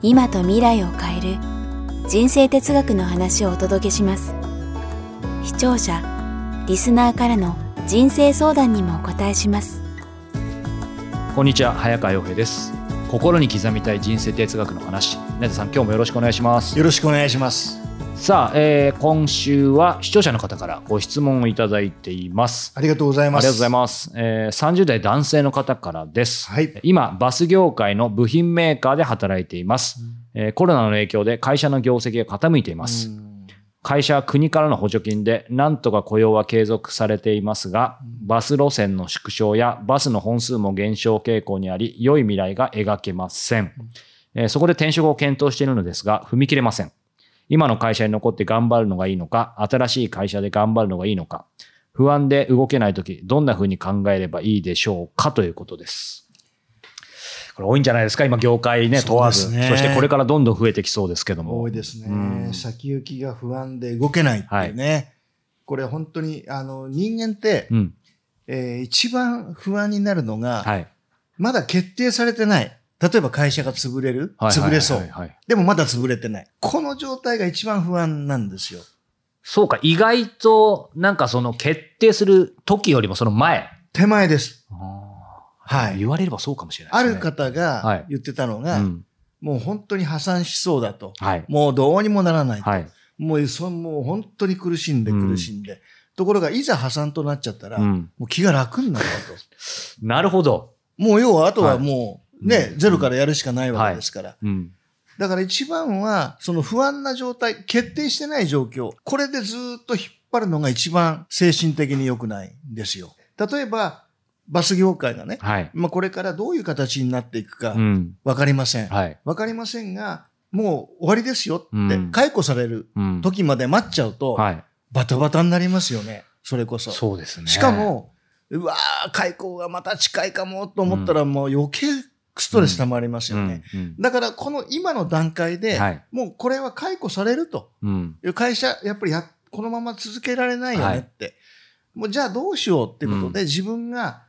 今と未来を変える人生哲学の話をお届けします。視聴者、リスナーからの人生相談にもお答えします。こんにちは、早川洋平です。心に刻みたい人生哲学の話、成田さん、今日もよろしくお願いします。よろしくお願いします。さあ、今週は視聴者の方からご質問をいただいています。ありがとうございます。ありがとうございます、30代男性の方からです、はい、今バス業界の部品メーカーで働いています、コロナの影響で会社の業績が傾いています、会社は国からの補助金でなんとか雇用は継続されていますが、バス路線の縮小やバスの本数も減少傾向にあり、良い未来が描けません、そこで転職を検討しているのですが踏み切れません。今の会社に残って頑張るのがいいのか、新しい会社で頑張るのがいいのか、不安で動けないとき、どんなふうに考えればいいでしょうか、ということです。これ多いんじゃないですか、今業界ね、問わず。そしてこれからどんどん増えてきそうですけども。多いですね。先行きが不安で動けないっていうね。はい、これ本当に、人間って、一番不安になるのが、まだ決定されてない。例えば会社が潰れる、潰れそう、でもまだ潰れてない。この状態が一番不安なんですよ。そうか、意外となんかその決定する時よりもその前、手前です。はい。言われればそうかもしれないですね。ある方が言ってたのが、もう本当に破産しそうだと、もうどうにもならないと、もう本当に苦しんで、ところがいざ破産となっちゃったら、もう気が楽になったと。なるほど。もう要はあとはもう。ね、ゼロからやるしかないわけですから、だから一番はその不安な状態、決定してない状況、これでずっと引っ張るのが一番精神的に良くないんですよ。例えばバス業界がね、これからどういう形になっていくか分かりません、分かりませんが、もう終わりですよって、解雇される時まで待っちゃうと、バタバタになりますよね。それこそ。そうですね。しかもうわー、解雇がまた近いかもと思ったら、もう余計ストレス溜まりますよね。だからこの今の段階で、もうこれは解雇されると、会社やっぱりこのまま続けられないよねって、もうじゃあどうしようってことで、自分が、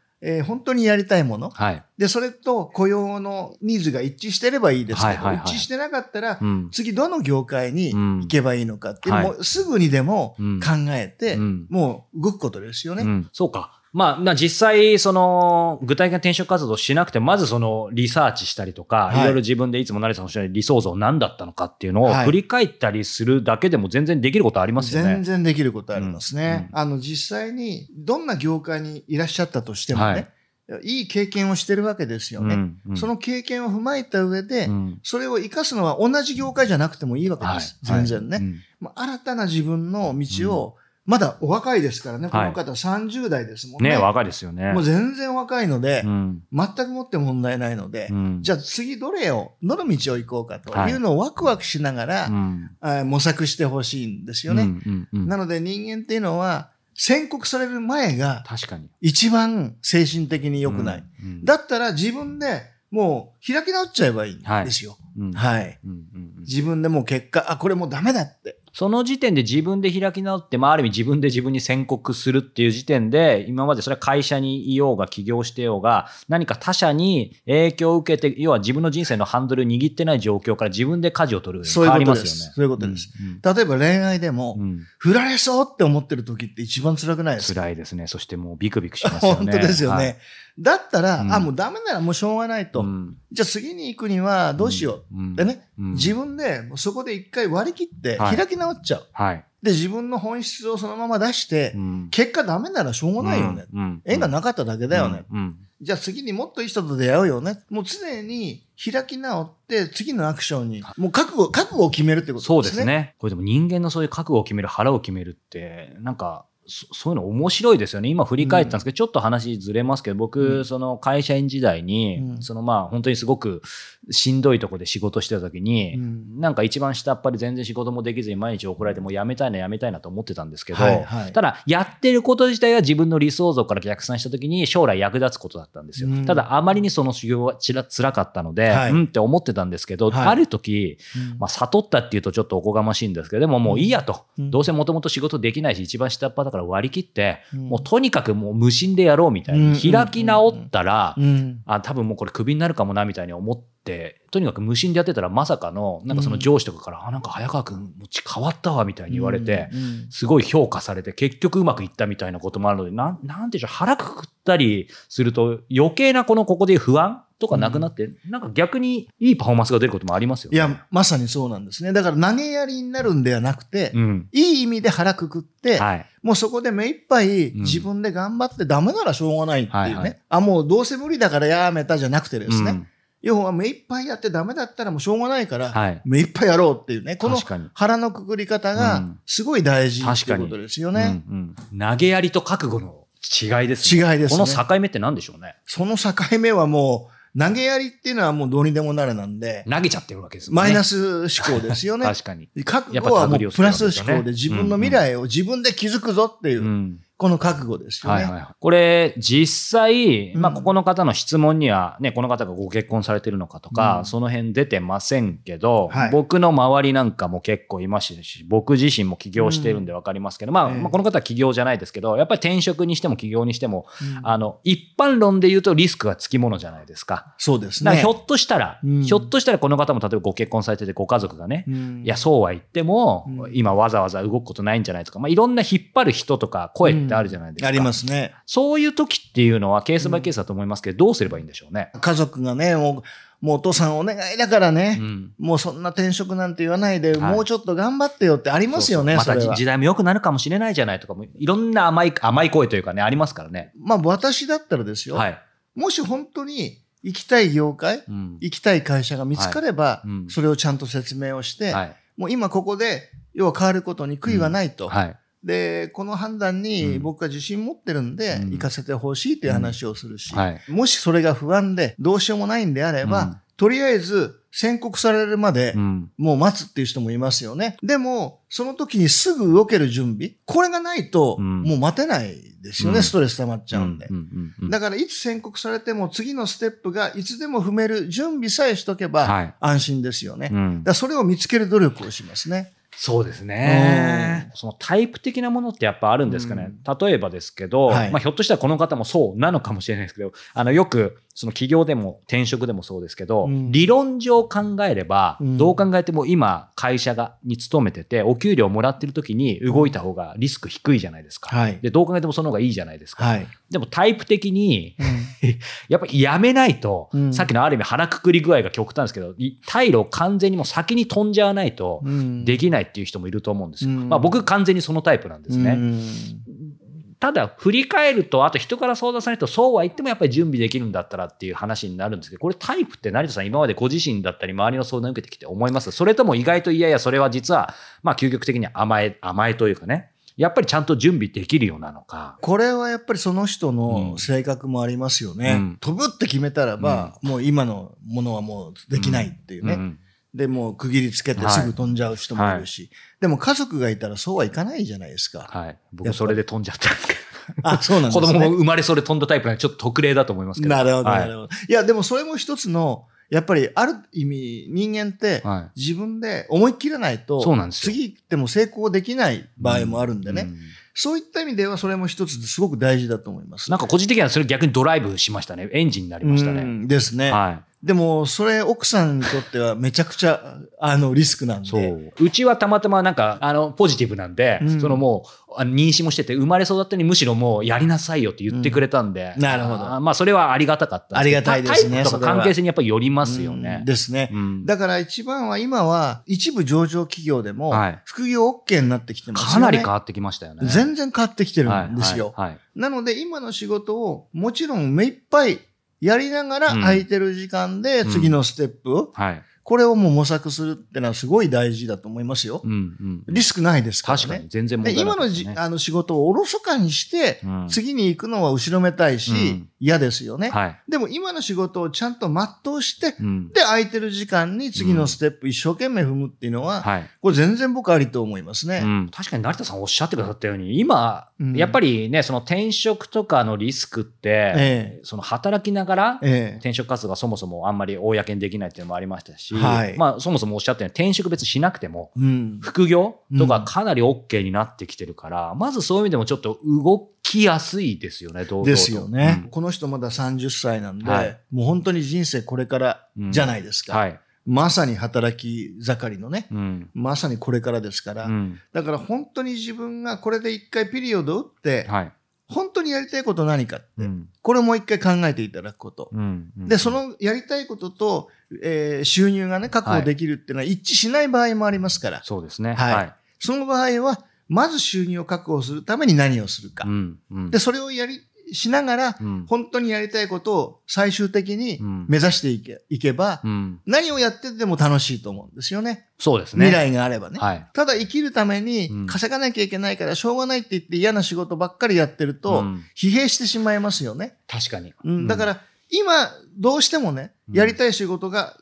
本当にやりたいもの、でそれと雇用のニーズが一致してればいいですけど、一致してなかったら、次どの業界に行けばいいのかって、もうすぐにでも考えて、もう動くことですよね。そうか。まあ、実際、その、具体的な転職活動をしなくて、まずその、リサーチしたりとか、いろいろ自分でいつも成田さんおっしゃる理想像何だったのかっていうのを振り返ったりするだけでも全然できることありますよね。全然できることありますね。実際に、どんな業界にいらっしゃったとしてもね、いい経験をしてるわけですよね。その経験を踏まえた上で、それを活かすのは同じ業界じゃなくてもいいわけです。全然ね。新たな自分の道を、まだお若いですからね、この方30代ですもんね。ね、若いですよね。もう全然若いので、全くもって問題ないので、じゃあ次どの道を行こうかというのをワクワクしながら、模索してほしいんですよね。なので人間っていうのは、宣告される前が、一番精神的に良くない。だったら自分でもう開き直っちゃえばいいんですよ。自分でもう結果、これもうダメだって。その時点で自分で開き直って、ある意味自分で自分に宣告するっていう時点で、今までそれは会社にいようが起業してようが、何か他者に影響を受けて、要は自分の人生のハンドルを握ってない状況から自分で舵を取るように変わりますよね。そういうことです。例えば恋愛でも、振られそうって思ってる時って一番辛くないですか？辛いですね。そしてもうビクビクしますよね。本当ですよね。だったら、もうダメならもうしょうがないと。じゃあ次に行くにはどうしようってね。自分でそこで一回割り切って開き直っちゃう。で、自分の本質をそのまま出して、結果ダメならしょうがないよね。縁がなかっただけだよね。じゃあ次にもっといい人と出会うよね。もう常に開き直って次のアクションに、もう覚悟を決めるってことですね。そうですね。これでも人間のそういう覚悟を決める、腹を決めるって、なんか、そういうの面白いですよね。今振り返ったんですけど、ちょっと話ずれますけど、僕、その会社員時代に、そのまあ本当にすごくしんどいとこで仕事してた時に、なんか一番下っ端で全然仕事もできずに毎日怒られて、もうやめたいなと思ってたんですけど、ただやってること自体は自分の理想像から逆算した時に将来役立つことだったんですよ。ただあまりにその修行は辛かったので、うんって思ってたんですけど、ある時、まあ悟ったっていうとちょっとおこがましいんですけど、でももういいやと。どうせもともと仕事できないし、一番下っ端だから割り切って、もうとにかくもう無心でやろうみたいに、開き直ったら、あ、多分もうこれクビになるかもなみたいに思って、とにかく無心でやってたらまさかの、なんかその上司とかから、あ、なんか早川くん、変わったわみたいに言われて、すごい評価されて、結局うまくいったみたいなこともあるので、なんていうの、腹くくったりすると余計なここで不安とかなくなって、なんか逆にいいパフォーマンスが出ることもありますよね。いや、まさにそうなんですね。だから投げやりになるんではなくて、いい意味で腹くくって、もうそこで目いっぱい自分で頑張って、ダメならしょうがないっていうね。あ、もうどうせ無理だからやめたじゃなくてですね。要は目いっぱいやってダメだったらもうしょうがないから目いっぱいやろうっていうね、この腹のくくり方がすごい大事っていうことですよね。投げやりと覚悟の違いですね。違いですね。この境目って何でしょうね。その境目はもう投げやりっていうのはもうどうにでもなれなんで。投げちゃってるわけですもんね。マイナス思考ですよね。確かに。覚悟はもうプラス思考で自分の未来を自分で築くぞっていう。この覚悟ですよね。これ実際、まあ、ここの方の質問には、ね、この方がご結婚されてるのかとか、その辺出てませんけど、僕の周りなんかも結構いましたし、僕自身も起業してるんで分かりますけど、まあ、この方は起業じゃないですけど、やっぱり転職にしても起業にしても、一般論で言うとリスクがつきものじゃないですか。そうですね。だからひょっとしたらこの方も例えばご結婚されててご家族がね、いや、そうは言っても、今わざわざ動くことないんじゃないですか。まあ、いろんな引っ張る人とか声ってあるじゃないですか。ありますね。そういう時っていうのはケースバイケースだと思いますけど、どうすればいいんでしょうね。家族がね、もうお父さんお願いだからね、もうそんな転職なんて言わないで、もうちょっと頑張ってよってありますよね。また時代も良くなるかもしれないじゃないとかも、いろんな甘い声というかね、ありますからね。まあ、私だったらですよ、もし本当に行きたい業界、行きたい会社が見つかれば、それをちゃんと説明をして、もう今ここで要は変わることに悔いはないと。で、この判断に僕は自信持ってるんで、行かせてほしいという話をするし、もしそれが不安でどうしようもないんであれば、とりあえず宣告されるまでもう待つっていう人もいますよね。でも、その時にすぐ動ける準備、これがないともう待てないですよね。ストレス溜まっちゃうんで。だから、いつ宣告されても次のステップがいつでも踏める準備さえしとけば安心ですよね。だからそれを見つける努力をしますね。そうですね。そのタイプ的なものってやっぱあるんですかね。例えばですけど、まあ、ひょっとしたらこの方もそうなのかもしれないですけど、よくその企業でも転職でもそうですけど、理論上考えれば、どう考えても今会社に勤めてて、お給料もらってる時に動いた方がリスク低いじゃないですか。で、どう考えてもその方がいいじゃないですか。でもタイプ的にやっぱりやめないと、さっきのある意味腹くくり具合が極端ですけど、退路を完全にもう先に飛んじゃわないとできないっていう人もいると思うんですよ。まあ、僕完全にそのタイプなんですね。ただ振り返ると、あと人から相談されると、そうは言ってもやっぱり準備できるんだったらっていう話になるんですけど、これタイプって成田さん、今までご自身だったり周りの相談を受けてきて思います？それとも意外といやいや、それは実はまあ究極的に甘えというかね、やっぱりちゃんと準備できるようなのか。これはやっぱりその人の性格もありますよね。飛ぶって決めたらば、もう今のものはもうできないっていうね。で、もう区切りつけてすぐ飛んじゃう人もいるし、でも家族がいたらそうはいかないじゃないですか。僕それで飛んじゃったんですけど。あ、そうなんですね。子供も生まれそれ飛んだタイプなんで、ちょっと特例だと思いますけど。なるほど、なるほど。いや、でもそれも一つの、やっぱりある意味人間って自分で思い切らないと、次行っても成功できない場合もあるんでね。そういった意味ではそれも一つすごく大事だと思います。なんか個人的にはそれ逆にドライブしましたね。エンジンになりましたね。ですね。でも、それ、奥さんにとってはめちゃくちゃ、リスクなんで。そう。うちはたまたまなんか、ポジティブなんで、そのもう、妊娠もしてて、生まれ育ったのにむしろもう、やりなさいよって言ってくれたんで。なるほど。まあ、それはありがたかった。ありがたいですね。タイプとか関係性にやっぱりよりますよね。ですね。だから一番は、今は、一部上場企業でも、副業 OK になってきてますね。かなり変わってきましたよね。全然変わってきてるんですよ。なので、今の仕事を、もちろん目いっぱい、やりながら空いてる時間で次のステップ、これをもう模索するっていうのはすごい大事だと思いますよ。うんうんうん、リスクないですからね。確かに全然問題ない、ね。今の仕事をおろそかにして、次に行くのは後ろめたいし、うん、嫌ですよね、はい。でも今の仕事をちゃんと全うして、うん、で、空いてる時間に次のステップ一生懸命踏むっていうのは、うんはい、これ全然僕ありと思いますね。うん、確かに成田さんおっしゃってくださったように、今、うん、やっぱりね、その転職とかのリスクって、その働きながら、転職活動がそもそもあんまり公にできないっていうのもありましたし、はいまあ、そもそもおっしゃったように転職別しなくても、うん、副業とかかなり OK になってきてるから、うん、まずそういう意味でもちょっと動きやすいですよね、堂々と。ですよね、うん。この人まだ30歳なんで、はい、もう本当に人生これからじゃないですか。うんはい、まさに働き盛りのね、うん、まさにこれからですから、うん、だから本当に自分がこれで一回ピリオド打って、はい本当にやりたいこと何かって、うん、これもう一回考えていただくこと、うんうん、でそのやりたいことと、収入がね確保できるっていうのは一致しない場合もありますから、はい、そうですね、はいはい、その場合はまず収入を確保するために何をするか、うんうん、でそれをしながら、うん、本当にやりたいことを最終的に目指していけば、うん、何をやってても楽しいと思うんですよね。そうですね。未来があればね。はい、ただ生きるために稼がなきゃいけないからしょうがないって言って嫌な仕事ばっかりやってると、うん、疲弊してしまいますよね。確かに。うん、だから今どうしてもね、やりたい仕事が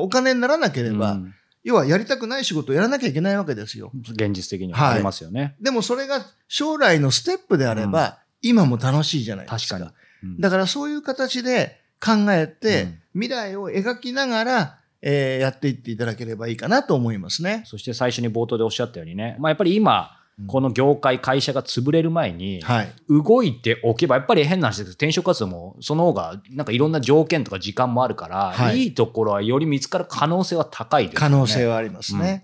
お金にならなければ、うん、要はやりたくない仕事をやらなきゃいけないわけですよ。現実的にはありますよね。はい、でもそれが将来のステップであれば、うん今も楽しいじゃないですか。確かに、うん、だからそういう形で考えて、うん、未来を描きながら、やっていっていただければいいかなと思いますね。そして最初に冒頭でおっしゃったようにね、まあ、やっぱり今この業界会社が潰れる前に動いておけばやっぱり変な話ですけど転職活動もその方がなんかいろんな条件とか時間もあるから、はい、いいところはより見つかる可能性は高いですね。可能性はありますね。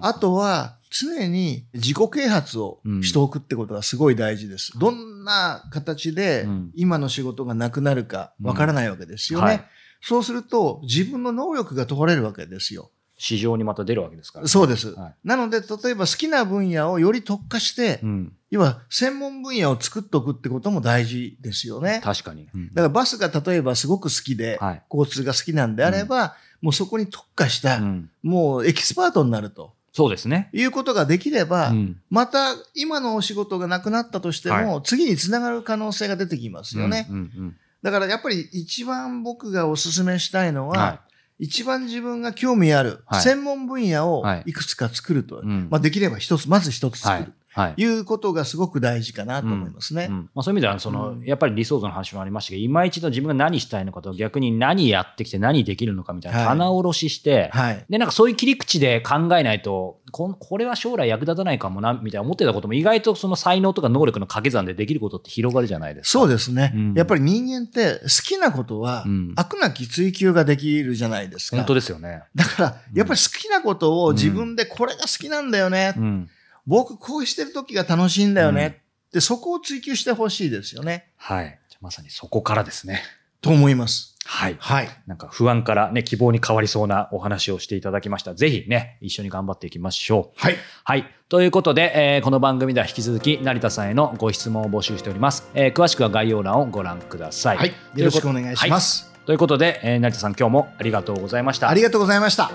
あとは常に自己啓発をしておくってことがすごい大事です、うん、どんな形で今の仕事がなくなるかわからないわけですよね、うんうんはい、そうすると自分の能力が問われるわけですよ。市場にまた出るわけですから、ね、そうです、はい、なので例えば好きな分野をより特化して、うん、要は専門分野を作っておくってことも大事ですよね。確かに、うん、だからバスが例えばすごく好きで、はい、交通が好きなんであれば、うん、もうそこに特化した、うん、もうエキスパートになるとそうですね。いうことができれば、うん、また今のお仕事がなくなったとしても、はい、次につながる可能性が出てきますよね、うんうんうん、だからやっぱり一番僕がお勧めしたいのは、はい一番自分が興味ある専門分野をいくつか作ると、はいはいまあ、できればまず一つ作るということがすごく大事かなと思いますね、はいはいうんまあ、そういう意味ではやっぱり理想像の話もありましたけど今一度自分が何したいのかと逆に何やってきて何できるのかみたいな棚卸しして、はいはい、でなんかそういう切り口で考えないとこれは将来役立たないかもなみたいな思ってたことも意外とその才能とか能力の掛け算でできることって広がるじゃないですか。そうですね、うん、やっぱり人間って好きなことは飽くなき追求ができるじゃないですか、うん、本当ですよね。だからやっぱり好きなことを自分でこれが好きなんだよね、うん、僕こうしてる時が楽しいんだよねって、うん、そこを追求してほしいですよね。はいまさにそこからですねと思いますはい、はい、なんか不安から、ね、希望に変わりそうなお話をしていただきました。ぜひね一緒に頑張っていきましょう。はい、はい、ということで、この番組では引き続き成田さんへのご質問を募集しております、詳しくは概要欄をご覧ください、はい、よろしくお願いします、はい、ということで、成田さん今日もありがとうございました。ありがとうございました。